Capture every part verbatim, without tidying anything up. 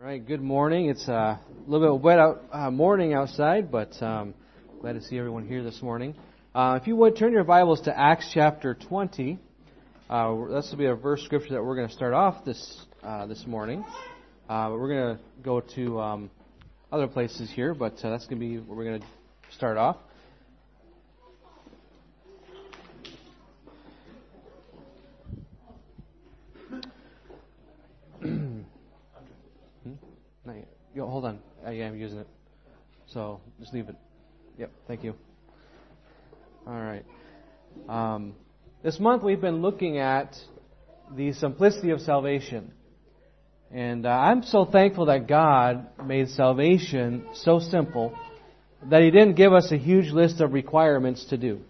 All right, good morning. It's a little bit wet out uh, morning outside, but um, glad to see everyone here this morning. Uh, if you would, turn your Bibles to Acts chapter twenty. Uh, this will be a verse scripture that we're going to start off this uh, this morning. Uh, we're going to go to um, other places here, but uh, that's going to be where we're going to start off. Yo, hold on. I am using it. So just leave it. Yep, thank you. All right. Um, this month we've been looking at the simplicity of salvation. And uh, I'm so thankful that God made salvation so simple that He didn't give us a huge list of requirements to do.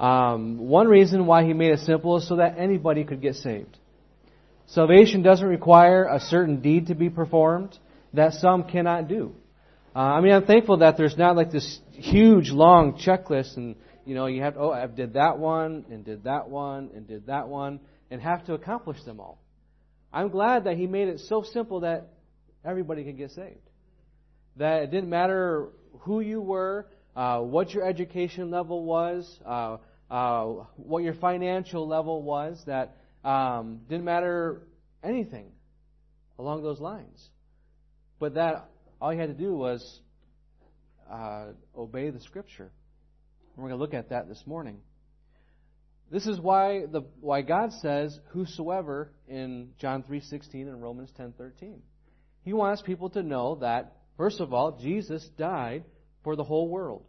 Um, one reason why He made it simple is so that anybody could get saved. Salvation doesn't require a certain deed to be performed that some cannot do. Uh, I mean, I'm thankful that there's not like this huge, long checklist and, you know, you have to, oh, I did that one and did that one and did that one and have to accomplish them all. I'm glad that He made it so simple that everybody can get saved. That it didn't matter who you were, uh, what your education level was, uh, uh, what your financial level was, that um, didn't matter anything along those lines. But that all you had to do was uh, obey the Scripture. And we're going to look at that this morning. This is why the why God says whosoever in John three sixteen and Romans ten thirteen. He wants people to know that, first of all, Jesus died for the whole world.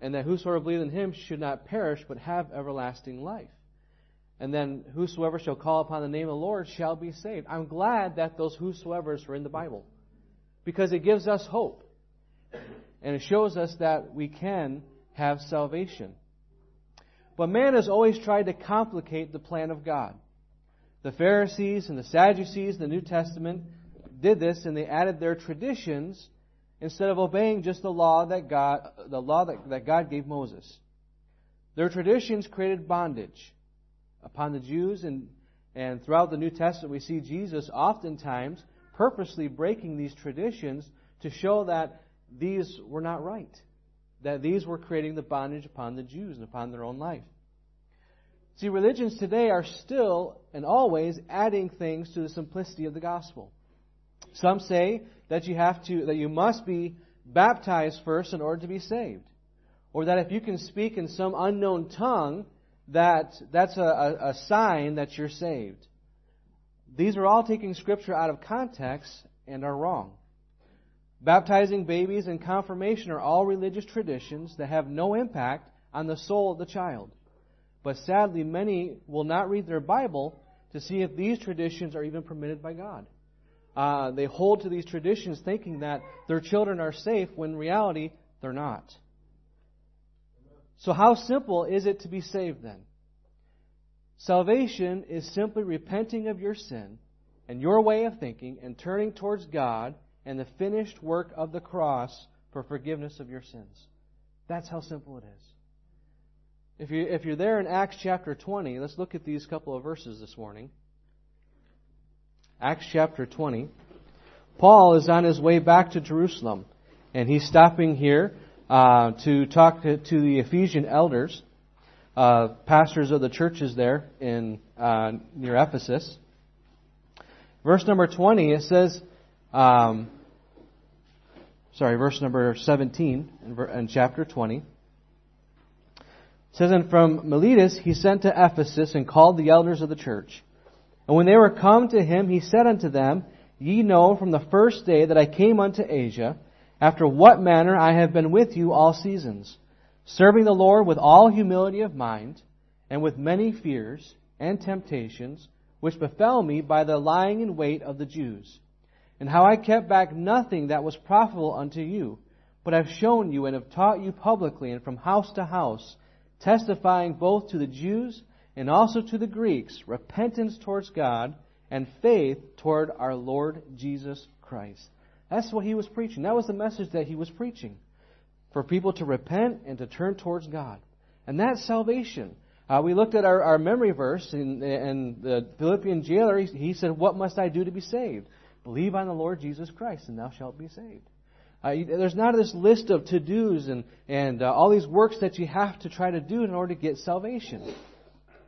And that whosoever believes in Him should not perish but have everlasting life. And then, whosoever shall call upon the name of the Lord shall be saved. I'm glad that those whosoevers are in the Bible, because it gives us hope. And it shows us that we can have salvation. But man has always tried to complicate the plan of God. The Pharisees and the Sadducees in the New Testament did this, and they added their traditions instead of obeying just the law that God, the law that, that God gave Moses. Their traditions created bondage upon the Jews, and, and throughout the New Testament we see Jesus oftentimes purposely breaking these traditions to show that these were not right, that these were creating the bondage upon the Jews and upon their own life. See, religions today are still and always adding things to the simplicity of the gospel. Some say that you have to, that you must be baptized first in order to be saved, or that if you can speak in some unknown tongue, that that's a, a, a sign that you're saved. These are all taking Scripture out of context and are wrong. Baptizing babies and confirmation are all religious traditions that have no impact on the soul of the child. But sadly, many will not read their Bible to see if these traditions are even permitted by God. Uh, they hold to these traditions thinking that their children are safe when in reality they're not. So how simple is it to be saved then? Salvation is simply repenting of your sin and your way of thinking and turning towards God and the finished work of the cross for forgiveness of your sins. That's how simple it is. If you, if you're there in Acts chapter twenty, let's look at these couple of verses this morning. Acts chapter twenty. Paul is on his way back to Jerusalem, and he's stopping here Uh, to talk to, to the Ephesian elders, uh, pastors of the churches there in uh, near Ephesus. Verse number twenty, it says, um, sorry, verse number seventeen in, in chapter twenty. It says, "And from Miletus he sent to Ephesus and called the elders of the church. And when they were come to him, he said unto them, Ye know from the first day that I came unto Asia, after what manner I have been with you all seasons, serving the Lord with all humility of mind, and with many fears and temptations, which befell me by the lying in wait of the Jews, and how I kept back nothing that was profitable unto you, but have shown you and have taught you publicly and from house to house, testifying both to the Jews and also to the Greeks, repentance towards God and faith toward our Lord Jesus Christ." That's what he was preaching. That was the message that he was preaching, for people to repent and to turn towards God. And that's salvation. Uh, we looked at our, our memory verse, and the Philippian jailer, he, he said, "What must I do to be saved?" Believe on the Lord Jesus Christ and thou shalt be saved. Uh, there's not this list of to-dos and, and uh, all these works that you have to try to do in order to get salvation.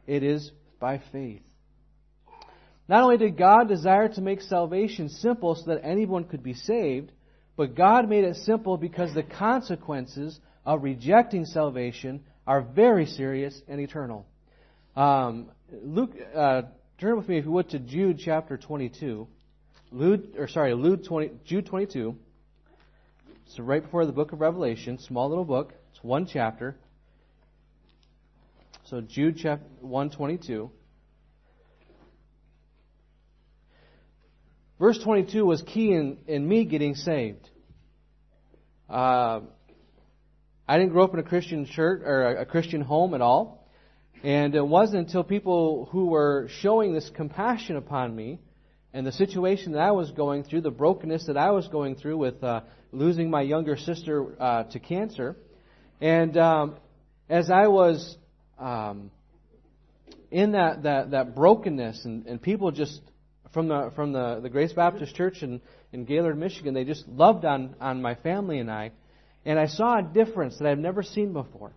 It is by faith. Not only did God desire to make salvation simple so that anyone could be saved, but God made it simple because the consequences of rejecting salvation are very serious and eternal. Um, Luke, uh, turn with me, if you would, to Jude chapter twenty-two. Lude, or sorry, Lude twenty, Jude twenty-two. So right before the book of Revelation, small little book. It's one chapter. So Jude chapter one twenty-two. Verse twenty-two was key in, in me getting saved. Uh, I didn't grow up in a Christian church or a, a Christian home at all. And it wasn't until people who were showing this compassion upon me and the situation that I was going through, the brokenness that I was going through with uh, losing my younger sister uh, to cancer. And um, as I was um, in that, that, that brokenness and, and people just... From the from the, the Grace Baptist Church in, in Gaylord, Michigan, they just loved on, on my family and I. And I saw a difference that I've never seen before.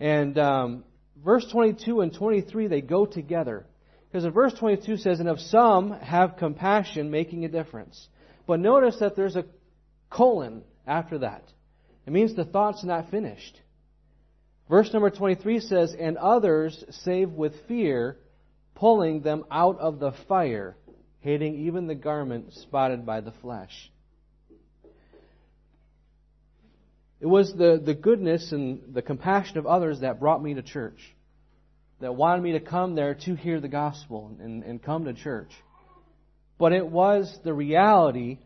And um, verse twenty-two and twenty-three, they go together. Because in verse twenty-two says, and of some have compassion, making a difference. But notice that there's a colon after that. It means the thought's not finished. Verse number twenty-three says, and others save with fear, pulling them out of the fire, hating even the garment spotted by the flesh. It was the, the goodness and the compassion of others that brought me to church, that wanted me to come there to hear the gospel and, and come to church. But it was the reality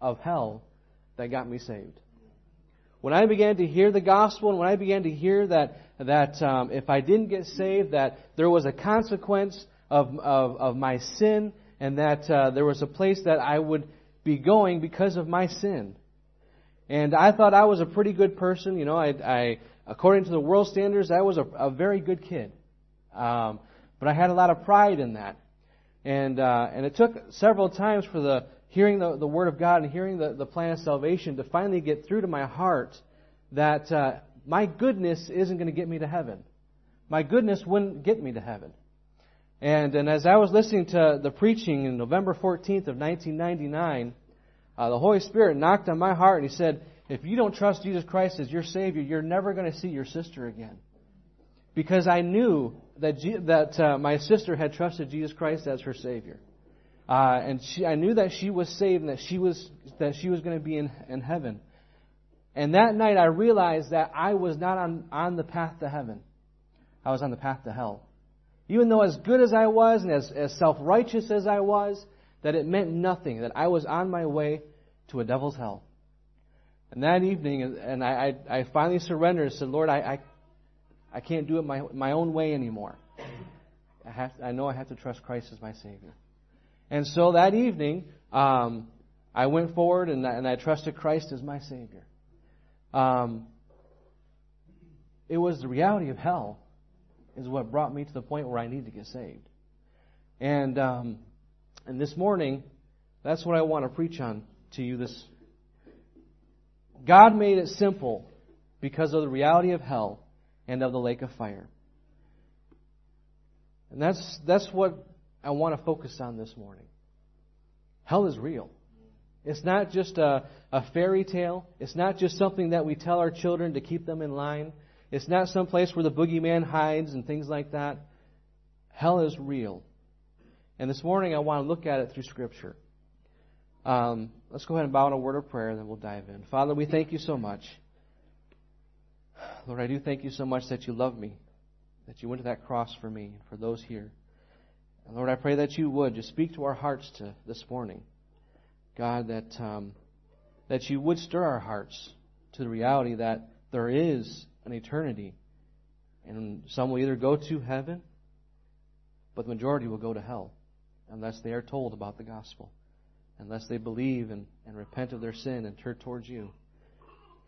of hell that got me saved. When I began to hear the gospel and when I began to hear that that um, if I didn't get saved, that there was a consequence of of, of my sin, and that uh, there was a place that I would be going because of my sin. And I thought I was a pretty good person. You know, I, I according to the world standards, I was a, a very good kid. Um, but I had a lot of pride in that. And uh, and it took several times for the hearing the, the Word of God and hearing the, the plan of salvation to finally get through to my heart that uh, my goodness isn't going to get me to heaven. My goodness wouldn't get me to heaven. And and as I was listening to the preaching on November fourteenth of nineteen ninety-nine, uh, the Holy Spirit knocked on my heart and He said, if you don't trust Jesus Christ as your Savior, you're never going to see your sister again. Because I knew that, G- that uh, my sister had trusted Jesus Christ as her Savior. Uh, and she, I knew that she was saved and that she was that she was going to be in, in heaven. And that night I realized that I was not on, on the path to heaven. I was on the path to hell. Even though as good as I was and as, as self-righteous as I was, that it meant nothing, that I was on my way to a devil's hell. And that evening, and I, I, I finally surrendered and said, Lord, I, I, I can't do it my, my own way anymore. I, have, I know I have to trust Christ as my Savior. And so that evening, um, I went forward and I, and I trusted Christ as my Savior. Um, it was the reality of hell is what brought me to the point where I need to get saved. And um, and this morning, that's what I want to preach on to you. This God made it simple because of the reality of hell and of the lake of fire. And that's that's what I want to focus on this morning. Hell is real. It's not just a, a fairy tale. It's not just something that we tell our children to keep them in line. It's not some place where the boogeyman hides and things like that. Hell is real. And this morning I want to look at it through Scripture. Um, let's go ahead and bow in a word of prayer and then we'll dive in. Father, we thank you so much. Lord, I do thank you so much that you love me, that you went to that cross for me, for those here. And Lord, I pray that you would just speak to our hearts to this morning. God, that um, that you would stir our hearts to the reality that there is an eternity. And some will either go to heaven, but the majority will go to hell unless they are told about the gospel, unless they believe and, and repent of their sin and turn towards you.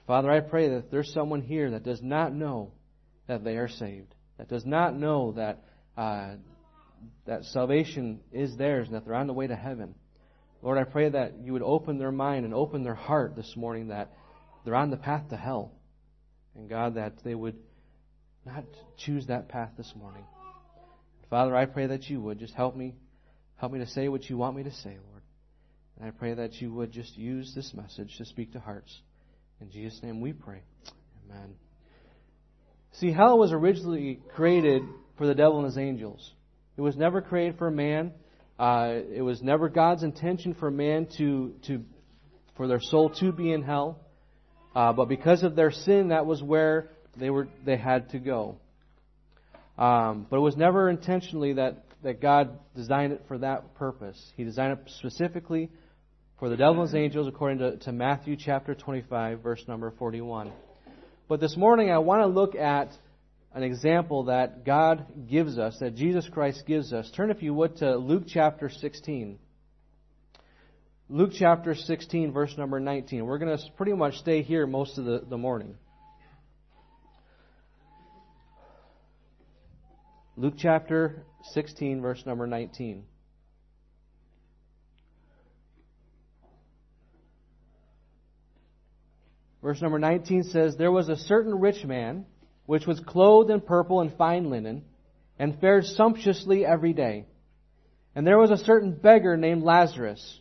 Father, I pray that there's someone here that does not know that they are saved, that does not know that uh, that salvation is theirs and that they're on the way to heaven. Lord, I pray that you would open their mind and open their heart this morning that they're on the path to hell. And God, that they would not choose that path this morning. Father, I pray that you would just help me, help me to say what you want me to say, Lord. And I pray that you would just use this message to speak to hearts. In Jesus' name we pray. Amen. See, hell was originally created for the devil and his angels. It was never created for man. Uh, it was never God's intention for man to, to, for their soul to be in hell. Uh, but because of their sin, that was where they were, they had to go. Um, but it was never intentionally that, that God designed it for that purpose. He designed it specifically for the devil and his angels, according to, to Matthew chapter twenty-five, verse number forty-one. But this morning, I want to look at an example that God gives us, that Jesus Christ gives us. Turn, if you would, to Luke chapter sixteen. Luke chapter sixteen, verse number nineteen. We're going to pretty much stay here most of the, the morning. Luke chapter sixteen, verse number nineteen. Verse number nineteen says, "There was a certain rich man, which was clothed in purple and fine linen, and fared sumptuously every day. And there was a certain beggar named Lazarus,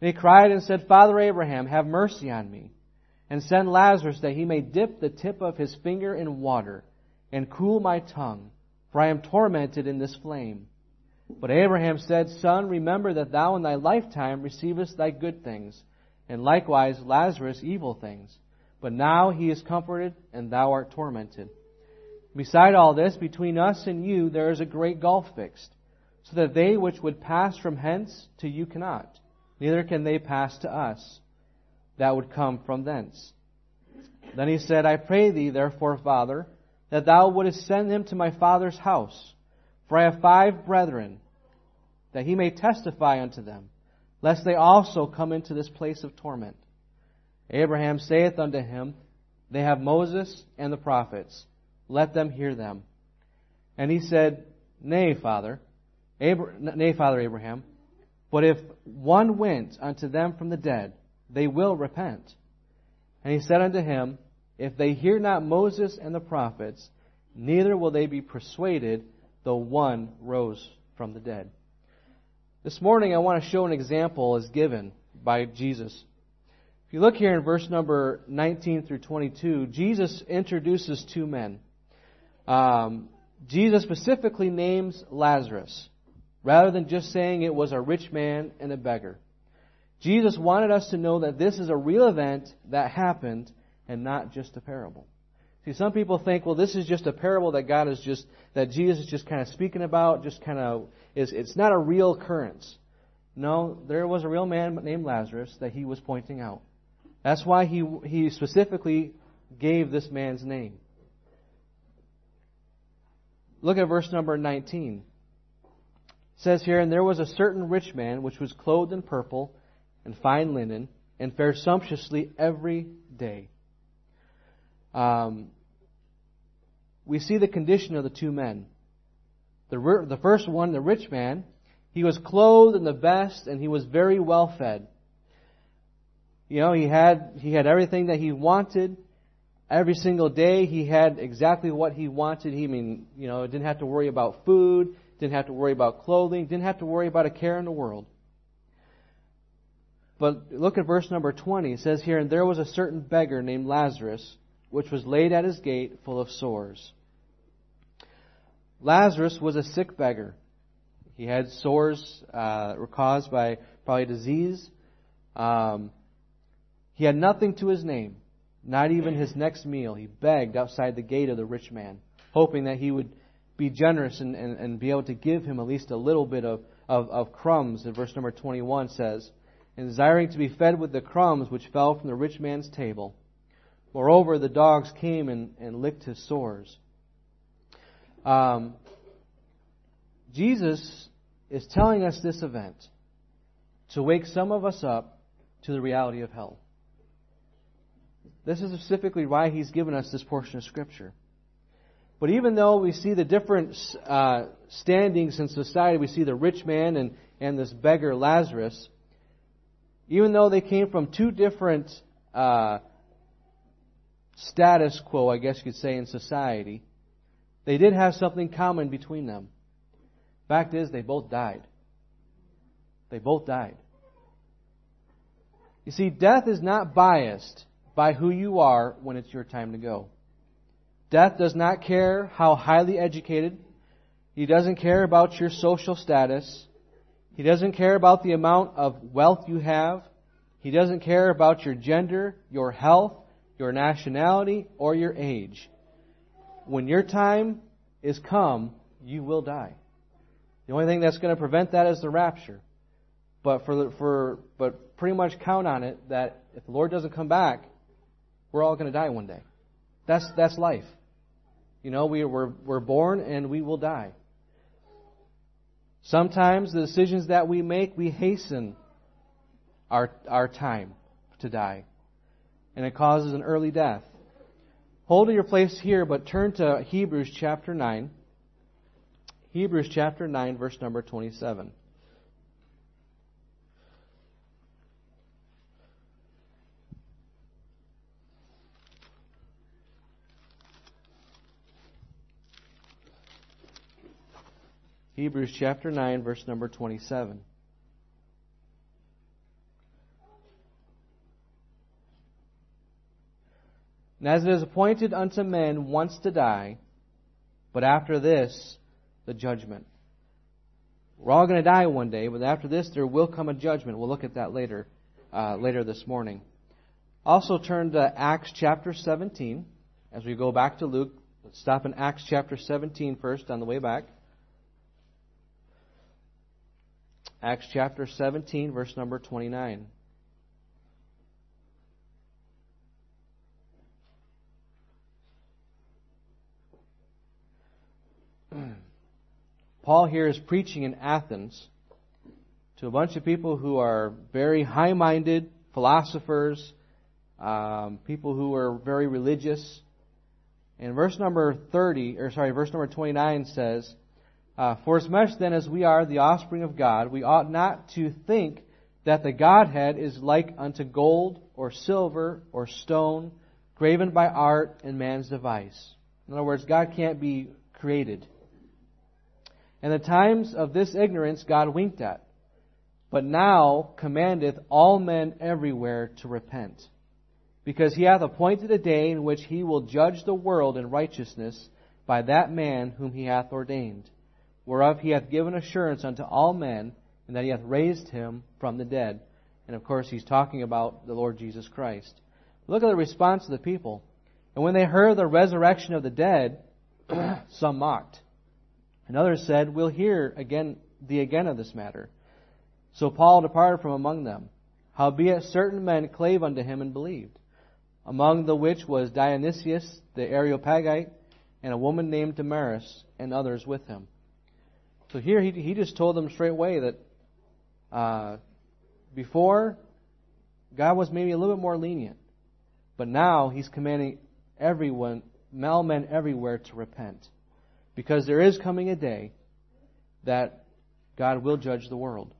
And he cried and said, Father Abraham, have mercy on me, and send Lazarus that he may dip the tip of his finger in water, and cool my tongue, for I am tormented in this flame. But Abraham said, Son, remember that thou in thy lifetime receivest thy good things, and likewise Lazarus evil things. But now he is comforted, and thou art tormented. Beside all this, between us and you there is a great gulf fixed, so that they which would pass from hence to you cannot, neither can they pass to us that would come from thence. Then he said, I pray thee, therefore, Father, that thou wouldest send him to my father's house, for I have five brethren, that he may testify unto them, lest they also come into this place of torment. Abraham saith unto him, They have Moses and the prophets. Let them hear them. And he said, Nay, Father, Abra- Nay, Father Abraham, but if one went unto them from the dead, they will repent. And he said unto him, If they hear not Moses and the prophets, neither will they be persuaded, though one rose from the dead." This morning I want to show an example as given by Jesus. If you look here in verse number nineteen through twenty-two, Jesus introduces two men. Um, Jesus specifically names Lazarus, rather than just saying it was a rich man and a beggar. Jesus wanted us to know that this is a real event that happened and not just a parable. See, some people think, well, this is just a parable that God is just, that Jesus is just kind of speaking about, just kind of, is it's not a real occurrence. No, there was a real man named Lazarus that he was pointing out. That's why he he specifically gave this man's name. Look at verse number nineteen. It says here, And there was a certain rich man which was clothed in purple and fine linen, and fared sumptuously every day. Um, we see the condition of the two men. The, the first one, the rich man, he was clothed in the best, and he was very well fed. You know, he had he had everything that he wanted. Every single day, he had exactly what he wanted. He, I mean, you know, didn't have to worry about food, didn't have to worry about clothing, didn't have to worry about a care in the world. But look at verse number twenty. It says here, And there was a certain beggar named Lazarus, which was laid at his gate full of sores. Lazarus was a sick beggar. He had sores uh, that were caused by probably disease. Um, he had nothing to his name. Not even his next meal. He begged outside the gate of the rich man, hoping that he would be generous and, and, and be able to give him at least a little bit of, of, of crumbs. And verse number twenty-one says, and desiring to be fed with the crumbs which fell from the rich man's table. Moreover, the dogs came and, and licked his sores. Um, Jesus is telling us this event to wake some of us up to the reality of hell. This is specifically why he's given us this portion of Scripture. But even though we see the different uh, standings in society, we see the rich man and, and this beggar Lazarus, even though they came from two different uh, status quo, I guess you could say, in society, they did have something common between them. Fact is, they both died. They both died. You see, death is not biased by who you are when it's your time to go. Death does not care how highly educated. He doesn't care about your social status. He doesn't care about the amount of wealth you have. He doesn't care about your gender, your health, your nationality, or your age. When your time is come, you will die. The only thing that's going to prevent that is the rapture. But for for but pretty much count on it that if the Lord doesn't come back, we're all going to die one day. That's that's life. You know, we we're, we're born and we will die. Sometimes the decisions that we make, we hasten our our time to die, and it causes an early death. Hold your place here, but turn to Hebrews chapter nine. Hebrews chapter nine, verse number twenty-seven. Hebrews chapter nine, verse number twenty-seven. And as it is appointed unto men once to die, but after this, the judgment. We're all going to die one day, but after this, there will come a judgment. We'll look at that later, uh, later this morning. Also turn to Acts chapter seventeen. As we go back to Luke, let's stop in Acts chapter seventeen first on the way back. Acts chapter seventeen, verse number twenty-nine. Paul here is preaching in Athens to a bunch of people who are very high-minded, philosophers, um, people who are very religious. And verse number thirty, or sorry, verse number twenty-nine says, Uh, for as much then as we are the offspring of God, we ought not to think that the Godhead is like unto gold or silver or stone, graven by art and man's device. In other words, God can't be created. And the times of this ignorance God winked at, but now commandeth all men everywhere to repent, because he hath appointed a day in which he will judge the world in righteousness by that man whom he hath ordained, whereof he hath given assurance unto all men, and that he hath raised him from the dead. And of course, he's talking about the Lord Jesus Christ. Look at the response of the people. And when they heard the resurrection of the dead, some mocked. And others said, we'll hear again the again of this matter. So Paul departed from among them. Howbeit certain men clave unto him and believed, among the which was Dionysius the Areopagite, and a woman named Damaris, and others with him. So here he he just told them straight away that uh, before, God was maybe a little bit more lenient. But now he's commanding everyone, all men everywhere, to repent. Because there is coming a day that God will judge the world.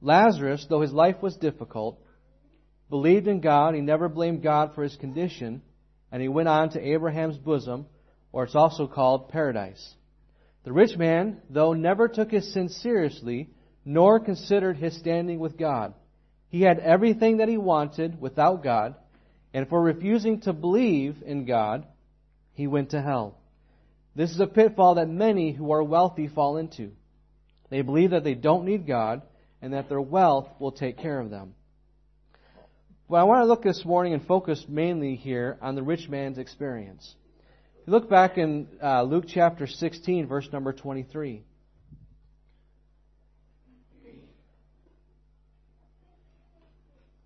Lazarus, though his life was difficult, believed in God. He never blamed God for his condition. And he went on to Abraham's bosom, or it's also called paradise. The rich man, though, never took his sin seriously, nor considered his standing with God. He had everything that he wanted without God, and for refusing to believe in God, he went to hell. This is a pitfall that many who are wealthy fall into. They believe that they don't need God, and that their wealth will take care of them. But I want to look this morning and focus mainly here on the rich man's experience. Look back in uh, Luke chapter sixteen, verse number twenty-three.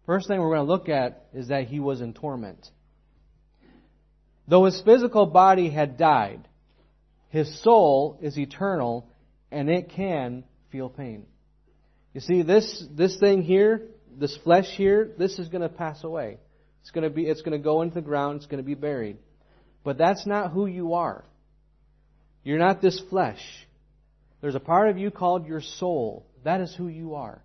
First thing we're going to look at is that he was in torment. Though his physical body had died, his soul is eternal and it can feel pain. You see, this this thing here, this flesh here, this is going to pass away. It's going to be, it's going to go into the ground. It's going to be buried. But that's not who you are. You're not this flesh. There's a part of you called your soul. That is who you are.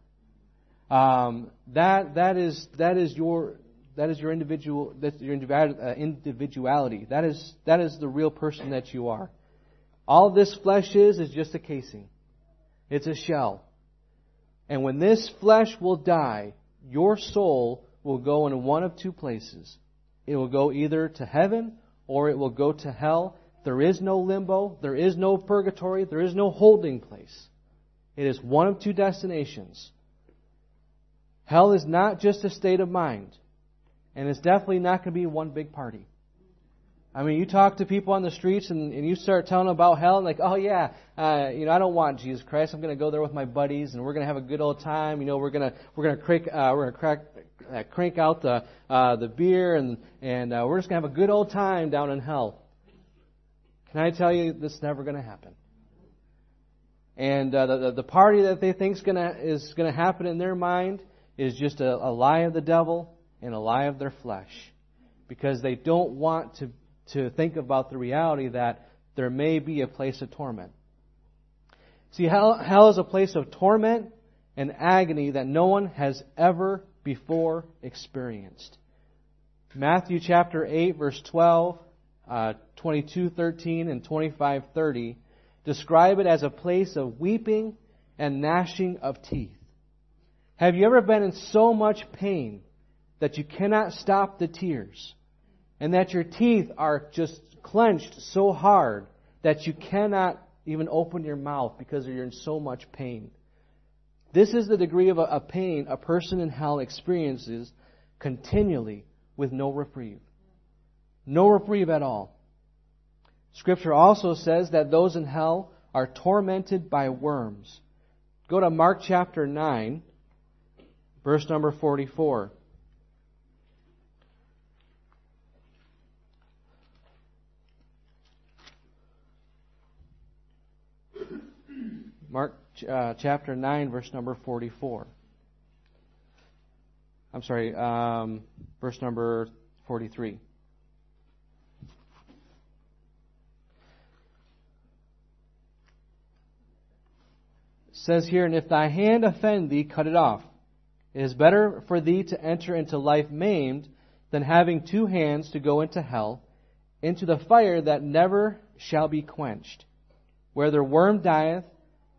Um, that that is that is your that is your individual that's your individuality. That is that is the real person that you are. All this flesh is is just a casing. It's a shell. And when this flesh will die, your soul will go in one of two places. It will go either to heaven or it will go to hell. There is no limbo. There is no purgatory. There is no holding place. It is one of two destinations. Hell is not just a state of mind. And it's definitely not going to be one big party. I mean, you talk to people on the streets and, and you start telling them about hell. And like, oh, yeah, uh, you know, I don't want Jesus Christ. I'm going to go there with my buddies and we're going to have a good old time. You know, we're going to we're going to crank uh, we're going to crack uh, crank out the uh, the beer and and uh, we're just going to have a good old time down in hell. Can I tell you, this is never going to happen. And uh, the the party that they think is going to is going to happen in their mind is just a, a lie of the devil and a lie of their flesh, because they don't want to to think about the reality that there may be a place of torment. See, hell, hell is a place of torment and agony that no one has ever before experienced. Matthew chapter eight, verse twelve, uh, twenty-two thirteen, and twenty-five thirty describe it as a place of weeping and gnashing of teeth. Have you ever been in so much pain that you cannot stop the tears? And that your teeth are just clenched so hard that you cannot even open your mouth because you're in so much pain. This is the degree of a pain a person in hell experiences continually with no reprieve. No reprieve at all. Scripture also says that those in hell are tormented by worms. Go to Mark chapter nine, verse number forty-four. Mark uh, chapter nine, verse number forty-four. I'm sorry, um, verse number forty-three. It says here, "And if thy hand offend thee, cut it off. It is better for thee to enter into life maimed than having two hands to go into hell, into the fire that never shall be quenched, where the worm dieth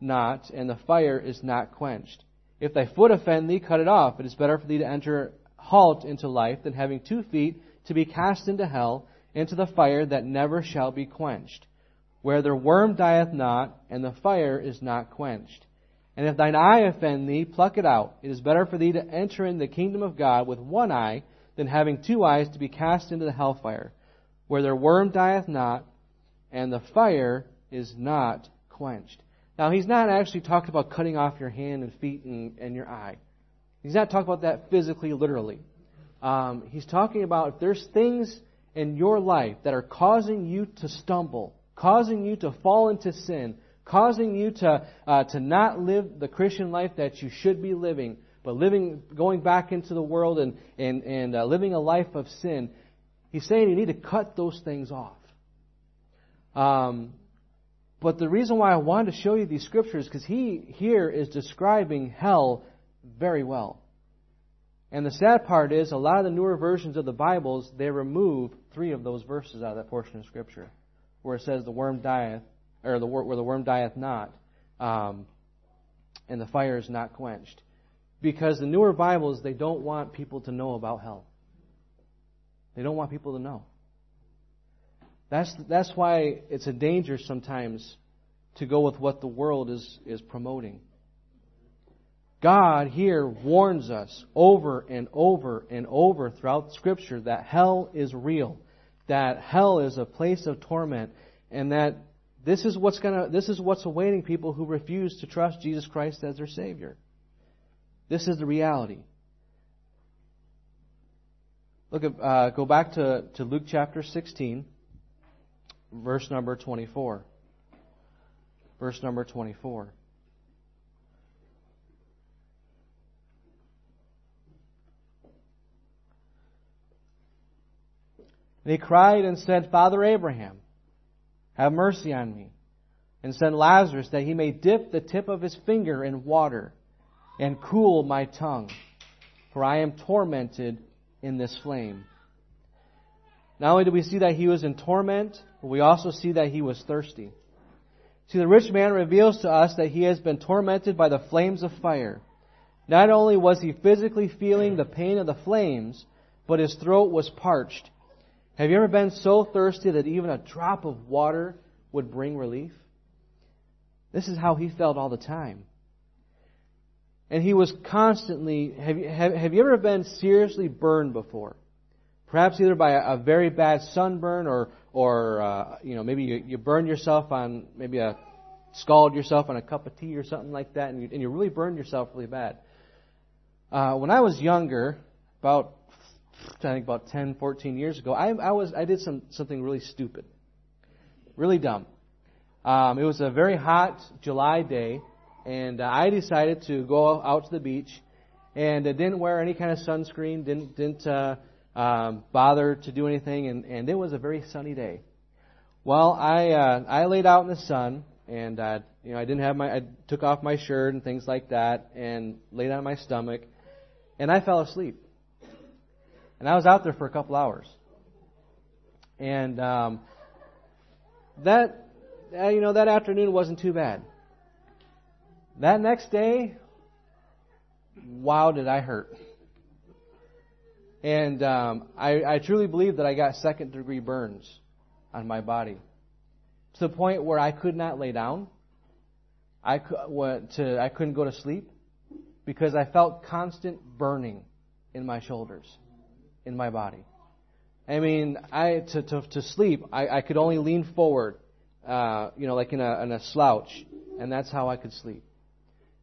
not, and the fire is not quenched. If thy foot offend thee, cut it off. It is better for thee to enter halt into life than having two feet to be cast into hell, into the fire that never shall be quenched, where the worm dieth not, and the fire is not quenched. And if thine eye offend thee, pluck it out. It is better for thee to enter in the kingdom of God with one eye than having two eyes to be cast into the hellfire, where the worm dieth not, and the fire is not quenched." Now, he's not actually talking about cutting off your hand and feet and, and your eye. He's not talking about that physically, literally. Um, he's talking about if there's things in your life that are causing you to stumble, causing you to fall into sin, causing you to uh, to not live the Christian life that you should be living, but living, going back into the world and, and, and uh, living a life of sin. He's saying you need to cut those things off. Um. But the reason why I wanted to show you these scriptures, because he here is describing hell very well. And the sad part is, a lot of the newer versions of the Bibles, they remove three of those verses out of that portion of Scripture, where it says the worm dieth, or the where the worm dieth not, um, and the fire is not quenched, because the newer Bibles, they don't want people to know about hell. They don't want people to know. That's that's why it's a danger sometimes to go with what the world is, is promoting. God here warns us over and over and over throughout Scripture that hell is real, that hell is a place of torment, and that this is what's gonna this is what's awaiting people who refuse to trust Jesus Christ as their Savior. This is the reality. Look at uh, go back to, to Luke chapter sixteen, verse number twenty-four. Verse number twenty-four. And he cried and said, Father Abraham, have mercy on me, and send Lazarus that he may dip the tip of his finger in water and cool my tongue, for I am tormented in this flame. Not only do we see that he was in torment, but we also see that he was thirsty. See, the rich man reveals to us that he has been tormented by the flames of fire. Not only was he physically feeling the pain of the flames, but his throat was parched. Have you ever been so thirsty that even a drop of water would bring relief? This is how he felt all the time. And he was constantly... Have you, have, have you ever been seriously burned before? Perhaps either by a, a very bad sunburn or, or uh, you know, maybe you, you burn yourself on... Maybe a, scald yourself on a cup of tea or something like that, and you, and you really burned yourself really bad. Uh, when I was younger, about... I think about ten, fourteen years ago, I, I was I did some something really stupid, really dumb. Um, it was a very hot July day, and uh, I decided to go out to the beach, and I didn't wear any kind of sunscreen, didn't didn't uh, um, bother to do anything, and, and it was a very sunny day. Well, I uh, I laid out in the sun, and uh, you know I didn't have my I took off my shirt and things like that, and laid on my stomach, and I fell asleep. And I was out there for a couple hours. And um, that, you know, that afternoon wasn't too bad. That next day, wow, did I hurt. And um, I, I truly believe that I got second-degree burns on my body, to the point where I could not lay down. I, could, to, I couldn't go to sleep because I felt constant burning in my shoulders, in my body. I mean, I to to, to sleep, I, I could only lean forward, uh, you know, like in a, in a slouch, and that's how I could sleep.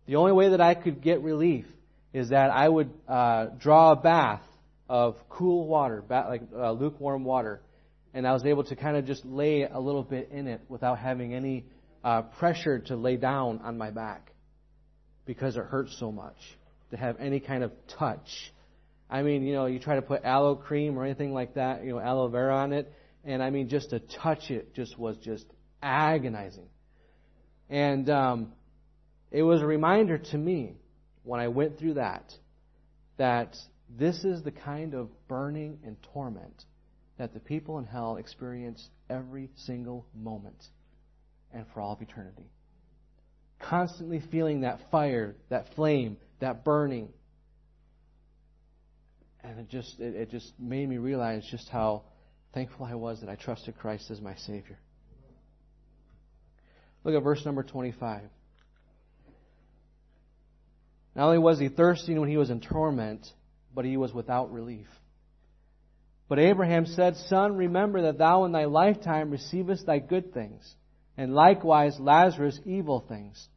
The only way that I could get relief is that I would uh, draw a bath of cool water, bath, like uh, lukewarm water, and I was able to kind of just lay a little bit in it without having any uh, pressure to lay down on my back, because it hurts so much to have any kind of touch. I mean, you know, you try to put aloe cream or anything like that, you know, aloe vera on it. And I mean, just to touch it just was just agonizing. And um, it was a reminder to me when I went through that, that this is the kind of burning and torment that the people in hell experience every single moment and for all of eternity. Constantly feeling that fire, that flame, that burning. And it just it, it just made me realize just how thankful I was that I trusted Christ as my Savior. Look at verse number twenty-five. Not only was he thirsty when he was in torment, but he was without relief. But Abraham said, Son, remember that thou in thy lifetime receivest thy good things, and likewise Lazarus evil things.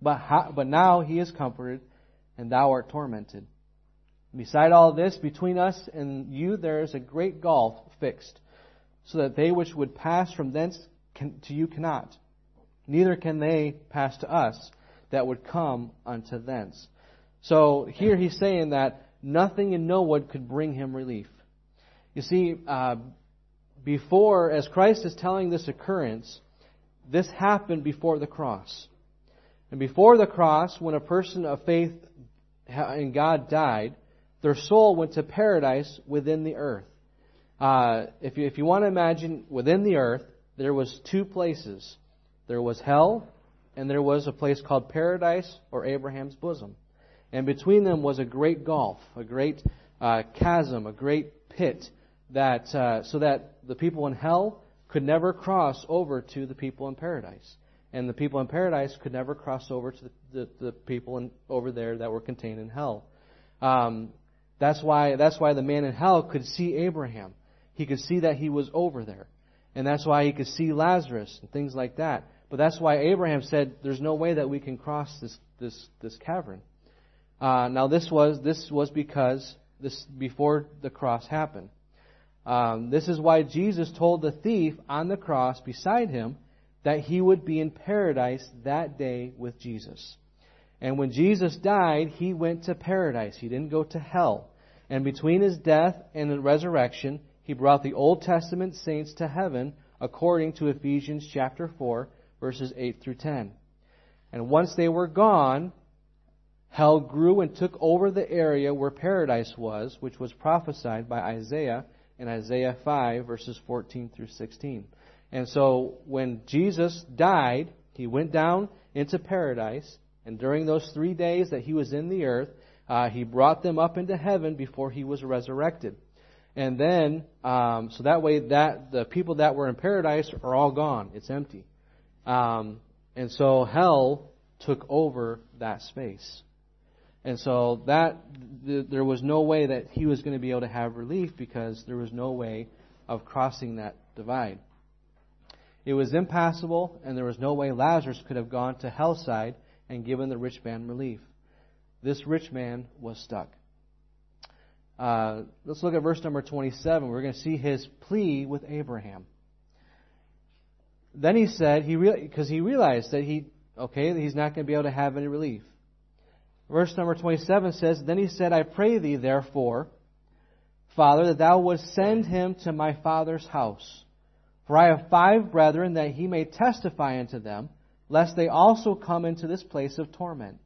But how, but now he is comforted, and thou art tormented. Beside all this, between us and you there is a great gulf fixed, so that they which would pass from thence can, to you cannot, neither can they pass to us that would come unto thence. So here he's saying that nothing and no one could bring him relief. You see, uh, before, as Christ is telling this occurrence, this happened before the cross. And before the cross, when a person of faith in God died, their soul went to paradise within the earth. Uh, if you, if you want to imagine within the earth, there was two places. There was hell, and there was a place called paradise, or Abraham's bosom. And between them was a great gulf, a great uh, chasm, a great pit, that uh, so that the people in hell could never cross over to the people in paradise. And the people in paradise could never cross over to the, the, the people in, over there that were contained in hell. Um, That's why that's why the man in hell could see Abraham. He could see that he was over there. And that's why he could see Lazarus and things like that. But that's why Abraham said, there's no way that we can cross this this, this cavern. Uh, now this was this was because this before the cross happened. Um, this is why Jesus told the thief on the cross beside him that he would be in paradise that day with Jesus. And when Jesus died, he went to paradise. He didn't go to hell. And between his death and the resurrection, he brought the Old Testament saints to heaven, according to Ephesians chapter four, verses eight through ten. And once they were gone, hell grew and took over the area where paradise was, which was prophesied by Isaiah in Isaiah five, verses fourteen through sixteen. And so when Jesus died, he went down into paradise. And during those three days that he was in the earth, uh, he brought them up into heaven before he was resurrected. And then, um, so that way that the people that were in paradise are all gone. It's empty. Um, and so hell took over that space. And so that th- there was no way that he was going to be able to have relief, because there was no way of crossing that divide. It was impassable, and there was no way Lazarus could have gone to hell's side and given the rich man relief. This rich man was stuck. Uh, let's look at verse number twenty-seven. We're going to see his plea with Abraham. Then he said, he because re- he realized that he okay that he's not going to be able to have any relief. Verse number twenty-seven says, Then he said, I pray thee, therefore, Father, that thou wouldst send him to my father's house. For I have five brethren, that he may testify unto them, lest they also come into this place of torment.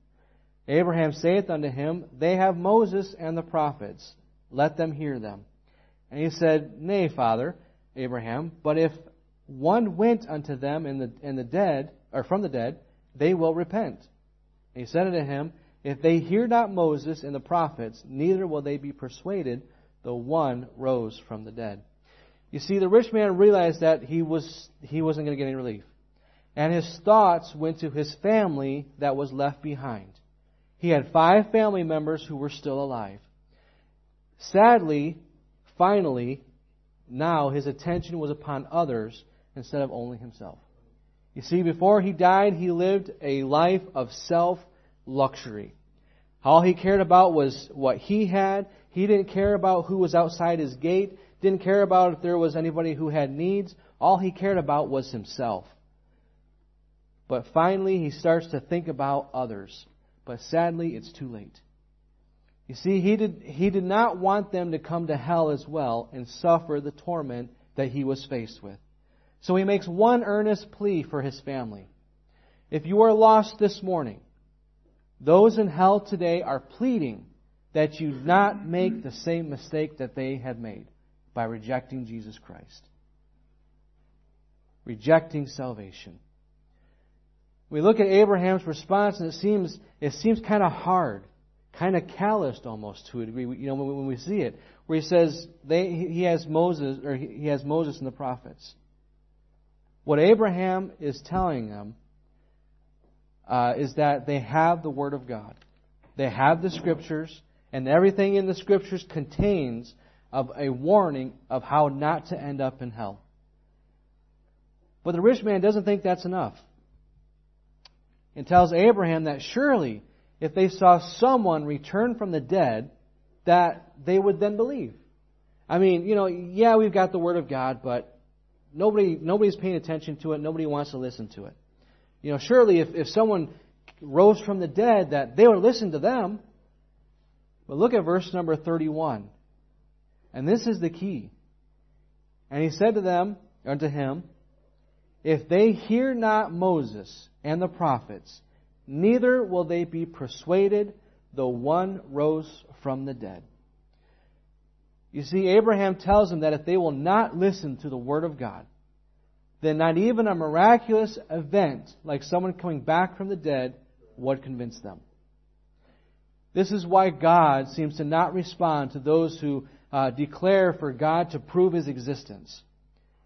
Abraham saith unto him, They have Moses and the prophets. Let them hear them. And he said, Nay, Father Abraham, but if one went unto them in the in the dead, or from the dead, they will repent. And he said unto him, If they hear not Moses and the prophets, neither will they be persuaded, though one rose from the dead. You see, the rich man realized that he was he wasn't going to get any relief. And his thoughts went to his family that was left behind. He had five family members who were still alive. Sadly, finally, now his attention was upon others instead of only himself. You see, before he died, he lived a life of self-luxury. All he cared about was what he had. He didn't care about who was outside his gate. Didn't care about if there was anybody who had needs. All he cared about was himself. But finally, he starts to think about others. But sadly, it's too late. You see, he did, he did not want them to come to hell as well and suffer the torment that he was faced with. So he makes one earnest plea for his family. If you are lost this morning, those in hell today are pleading that you not make the same mistake that they had made by rejecting Jesus Christ. Rejecting salvation. We look at Abraham's response, and it seems it seems kind of hard, kind of calloused almost to a degree. You know, when we see it, where he says they, he has Moses, or he has Moses and the prophets. What Abraham is telling them uh, is that they have the Word of God, they have the Scriptures, and everything in the Scriptures contains of a warning of how not to end up in hell. But the rich man doesn't think that's enough. And tells Abraham that surely if they saw someone return from the dead, that they would then believe. I mean, you know, yeah, we've got the Word of God, but nobody nobody's paying attention to it. Nobody wants to listen to it. You know, surely if, if someone rose from the dead, that they would listen to them. But look at verse number thirty-one. And this is the key. And he said to them, unto him, If they hear not Moses and the prophets, neither will they be persuaded, though one rose from the dead. You see, Abraham tells them that if they will not listen to the Word of God, then not even a miraculous event like someone coming back from the dead would convince them. This is why God seems to not respond to those who uh, declare for God to prove His existence.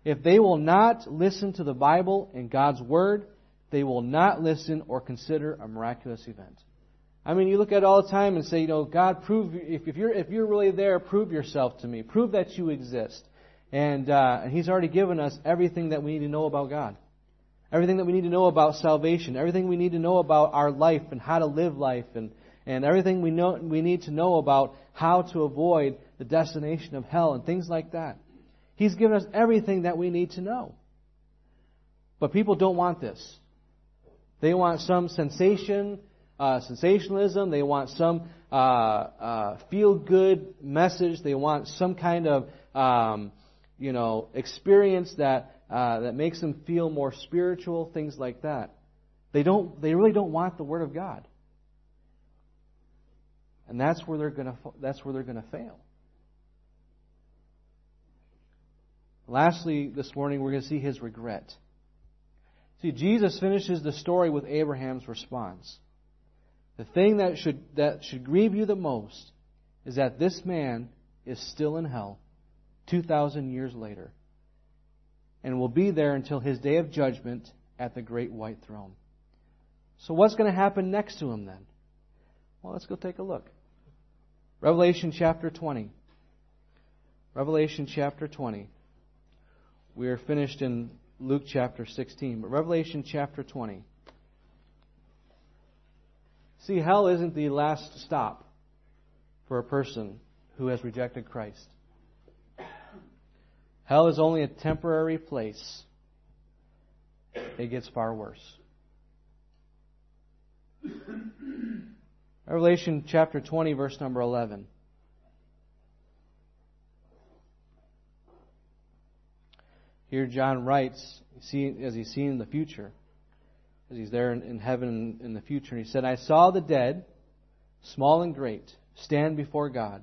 If they will not listen to the Bible and God's Word, they will not listen or consider a miraculous event. I mean, you look at it all the time and say, you know, God, prove if, if you're if you're really there, prove yourself to me. Prove that you exist. And uh, and He's already given us everything that we need to know about God, everything that we need to know about salvation, everything we need to know about our life and how to live life and and everything we know we need to know about how to avoid the destination of hell and things like that. He's given us everything that we need to know. But people don't want this. They want some sensation, uh, sensationalism. They want some uh, uh, feel-good message. They want some kind of um, you know, experience that uh, that makes them feel more spiritual, things like that. They don't. They really don't want the Word of God, and that's where they're gonna. That's where they're gonna fail. Lastly, this morning we're going to see his regret. See, Jesus finishes the story with Abraham's response. The thing that should that should grieve you the most is that this man is still in hell two thousand years later, and will be there until his day of judgment at the great white throne. So what's going to happen next to him then? Well, let's go take a look. Revelation chapter twenty. Revelation chapter twenty. We are finished in Luke chapter sixteen, but Revelation chapter twenty. See, hell isn't the last stop for a person who has rejected Christ. Hell is only a temporary place. It gets far worse. Revelation chapter twenty, verse number eleven. Here John writes, as he's seen in the future, as he's there in heaven in the future, and he said, I saw the dead, small and great, stand before God.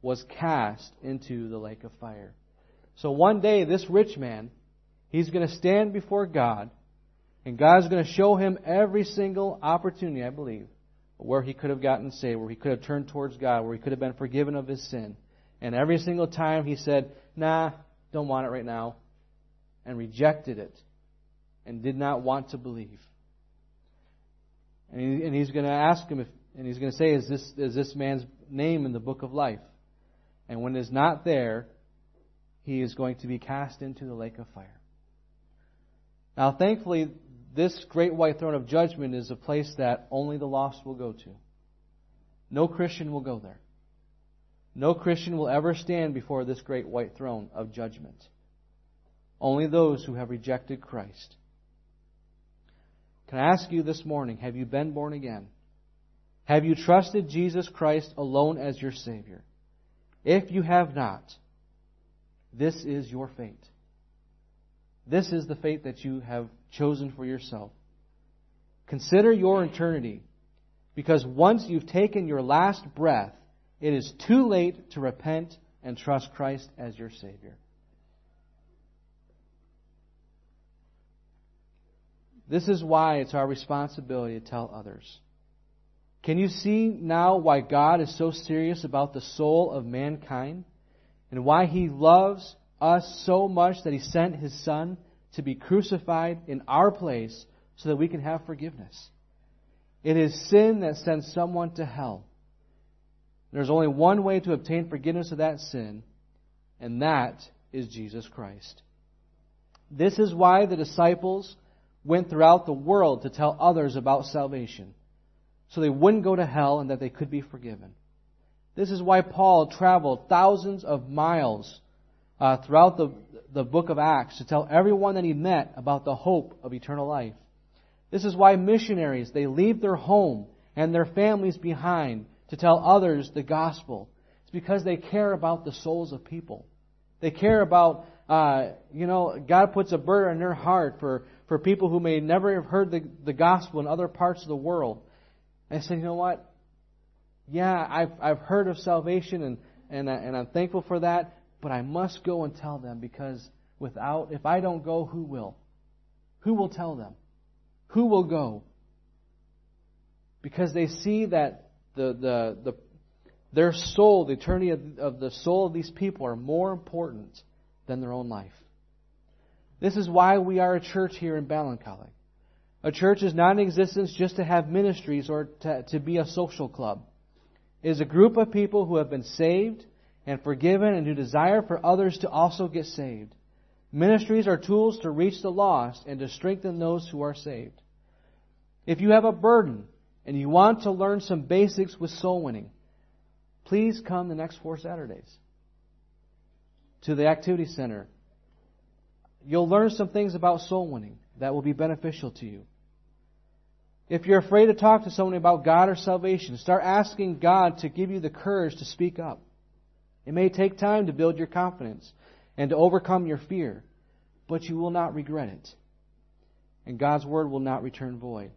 was cast into the lake of fire. So one day, this rich man, he's going to stand before God, and God's going to show him every single opportunity, I believe, where he could have gotten saved, where he could have turned towards God, where he could have been forgiven of his sin. And every single time he said, nah, don't want it right now, and rejected it, and did not want to believe. And, he, and he's going to ask him, if, and he's going to say, is this, is this man's name in the book of life? And when it is not there, he is going to be cast into the lake of fire. Now, thankfully, this great white throne of judgment is a place that only the lost will go to. No Christian will go there. No Christian will ever stand before this great white throne of judgment. Only those who have rejected Christ. Can I ask you this morning, have you been born again? Have you trusted Jesus Christ alone as your Savior? If you have not, this is your fate. This is the fate that you have chosen for yourself. Consider your eternity, because once you've taken your last breath, it is too late to repent and trust Christ as your Savior. This is why it's our responsibility to tell others. Can you see now why God is so serious about the soul of mankind, and why He loves us so much that He sent His Son to be crucified in our place so that we can have forgiveness? It is sin that sends someone to hell. There's only one way to obtain forgiveness of that sin, and that is Jesus Christ. This is why the disciples went throughout the world to tell others about salvation, so they wouldn't go to hell and that they could be forgiven. This is why Paul traveled thousands of miles uh, throughout the, the book of Acts to tell everyone that he met about the hope of eternal life. This is why missionaries, they leave their home and their families behind to tell others the gospel. It's because they care about the souls of people. They care about, uh, you know, God puts a burden in their heart for, for people who may never have heard the, the gospel in other parts of the world. And say, you know what? Yeah, I've I've heard of salvation, and and and I'm thankful for that. But I must go and tell them, because without, if I don't go, who will? Who will tell them? Who will go? Because they see that the the the their soul, the eternity of, of the soul of these people are more important than their own life. This is why we are a church here in Balancholik. A church is not in existence just to have ministries or to, to be a social club. It is a group of people who have been saved and forgiven and who desire for others to also get saved. Ministries are tools to reach the lost and to strengthen those who are saved. If you have a burden and you want to learn some basics with soul winning, please come the next four Saturdays to the Activity Center. You'll learn some things about soul winning that will be beneficial to you. If you're afraid to talk to someone about God or salvation, start asking God to give you the courage to speak up. It may take time to build your confidence and to overcome your fear, but you will not regret it. And God's Word will not return void.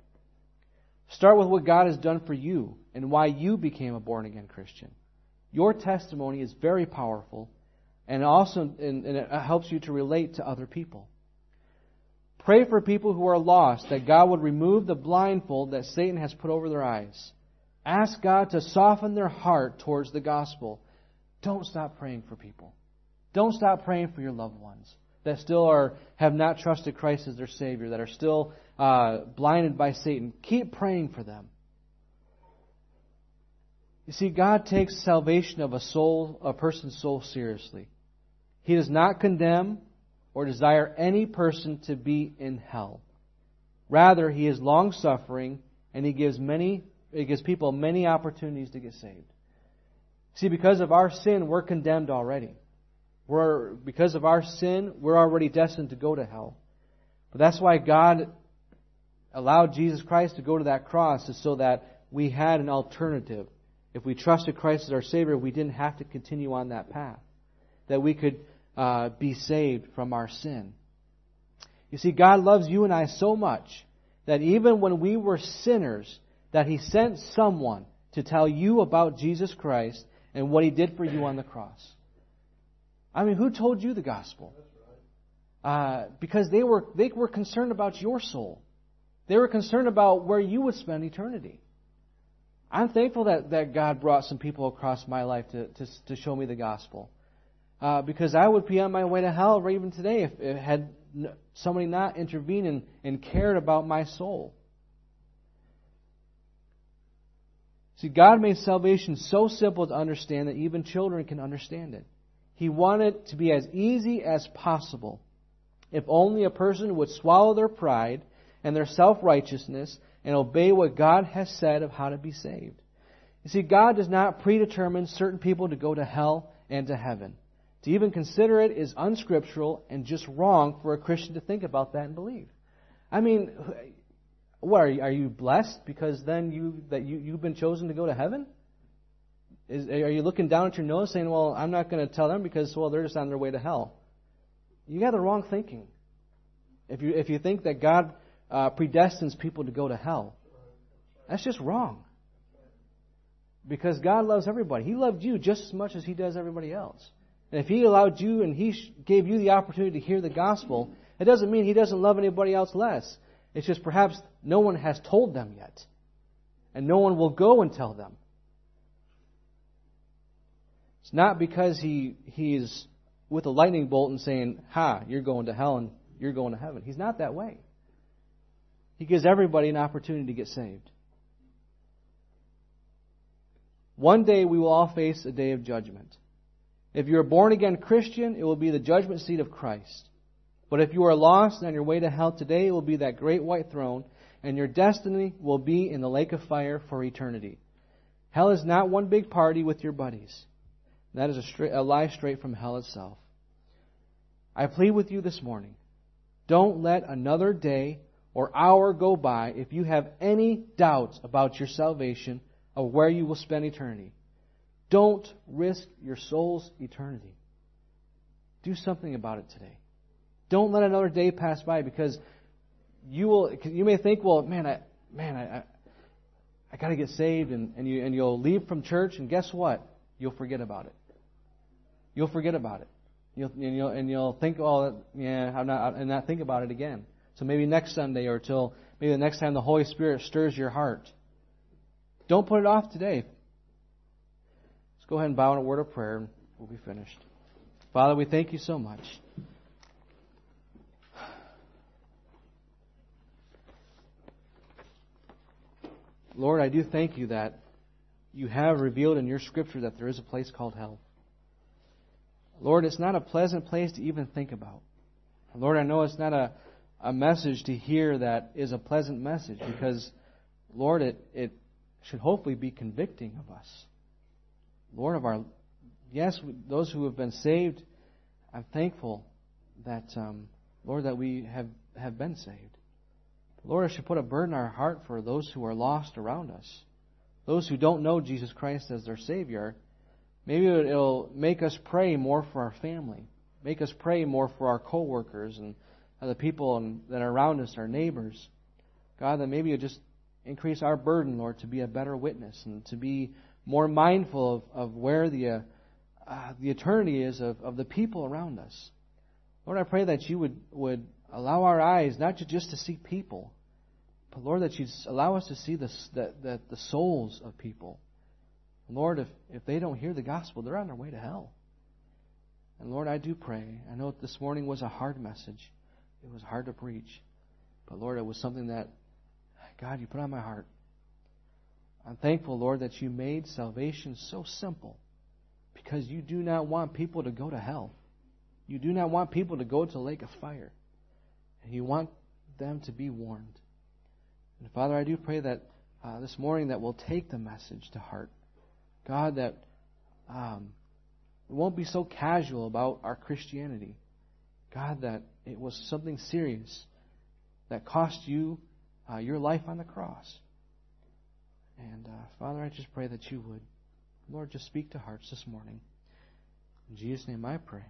Start with what God has done for you and why you became a born-again Christian. Your testimony is very powerful, and also and it helps you to relate to other people. Pray for people who are lost, that God would remove the blindfold that Satan has put over their eyes. Ask God to soften their heart towards the gospel. Don't stop praying for people. Don't stop praying for your loved ones that still are have not trusted Christ as their Savior, that are still uh, blinded by Satan. Keep praying for them. You see, God takes salvation of a soul, a person's soul, seriously. He does not condemn or desire any person to be in hell. Rather, He is long-suffering, and He gives many, He gives people many opportunities to get saved. See, because of our sin, we're condemned already. We're, because of our sin, we're already destined to go to hell. But that's why God allowed Jesus Christ to go to that cross, is so that we had an alternative. If we trusted Christ as our Savior, we didn't have to continue on that path. That we could uh, be saved from our sin. You see, God loves you and I so much that even when we were sinners, that He sent someone to tell you about Jesus Christ and what He did for you on the cross. I mean, who told you the gospel? Uh, because they were they were concerned about your soul. They were concerned about where you would spend eternity. I'm thankful that, that God brought some people across my life to, to, to show me the gospel. Uh, because I would be on my way to hell or even today if it had somebody not intervened and, and cared about my soul. See, God made salvation so simple to understand that even children can understand it. He wanted it to be as easy as possible. If only a person would swallow their pride and their self-righteousness and obey what God has said of how to be saved. You see, God does not predetermine certain people to go to hell and to heaven. To even consider it is unscriptural and just wrong for a Christian to think about that and believe. I mean, what, are you, are you blessed because then you that you, you've been chosen to go to heaven? Is, are you looking down at your nose saying, well, I'm not going to tell them because, well, they're just on their way to hell? You got the wrong thinking. If you if you think that God uh, predestines people to go to hell, that's just wrong. Because God loves everybody. He loved you just as much as He does everybody else. And if He allowed you and He gave you the opportunity to hear the gospel, it doesn't mean He doesn't love anybody else less. It's just perhaps no one has told them yet. And no one will go and tell them. It's not because he he is with a lightning bolt and saying, ha, you're going to hell and you're going to heaven. He's not that way. He gives everybody an opportunity to get saved. One day we will all face a day of judgment. If you're a born-again Christian, it will be the judgment seat of Christ. But if you are lost and on your way to hell today, it will be that great white throne, and your destiny will be in the lake of fire for eternity. Hell is not one big party with your buddies. That is a, straight, a lie straight from hell itself. I plead with you this morning, don't let another day or hour go by if you have any doubts about your salvation or where you will spend eternity. Don't risk your soul's eternity. Do something about it today. Don't let another day pass by, because you will. You may think, well, man, I, man, I, I, I got to get saved, and, and you and you'll leave from church, and guess what? You'll forget about it. You'll forget about it. You'll, and, you'll, and you'll think, oh, yeah, I'm not, and not think about it again. So maybe next Sunday, or till maybe the next time the Holy Spirit stirs your heart, Don't put it off today. Let's go ahead and bow in a word of prayer, and we'll be finished. Father, we thank you so much. Lord, I do thank you that you have revealed in your scripture that there is a place called hell. Lord, it's not a pleasant place to even think about. Lord, I know it's not a, a message to hear that is a pleasant message because, Lord, it, it should hopefully be convicting of us. Lord, of our, yes, those who have been saved, I'm thankful that, um, Lord, that we have, have been saved. Lord, it should put a burden in our heart for those who are lost around us, those who don't know Jesus Christ as their Savior. Maybe it'll make us pray more for our family, make us pray more for our coworkers and the people that are around us, our neighbors. God, that maybe it'll just increase our burden, Lord, to be a better witness and to be more mindful of, of where the uh, uh, the eternity is of, of the people around us. Lord, I pray that you would, would allow our eyes not to just to see people, but Lord, that you'd allow us to see the, the, the, the souls of people. Lord, if, if they don't hear the gospel, they're on their way to hell. And Lord, I do pray. I know this morning was a hard message. It was hard to preach. But Lord, it was something that, God, you put on my heart. I'm thankful, Lord, that you made salvation so simple because you do not want people to go to hell. You do not want people to go to the lake of fire. And you want them to be warned. And Father, I do pray that uh, this morning that we'll take the message to heart. God, that um, we won't be so casual about our Christianity. God, that it was something serious that cost you uh, your life on the cross. And uh, Father, I just pray that you would, Lord, just speak to hearts this morning. In Jesus' name I pray.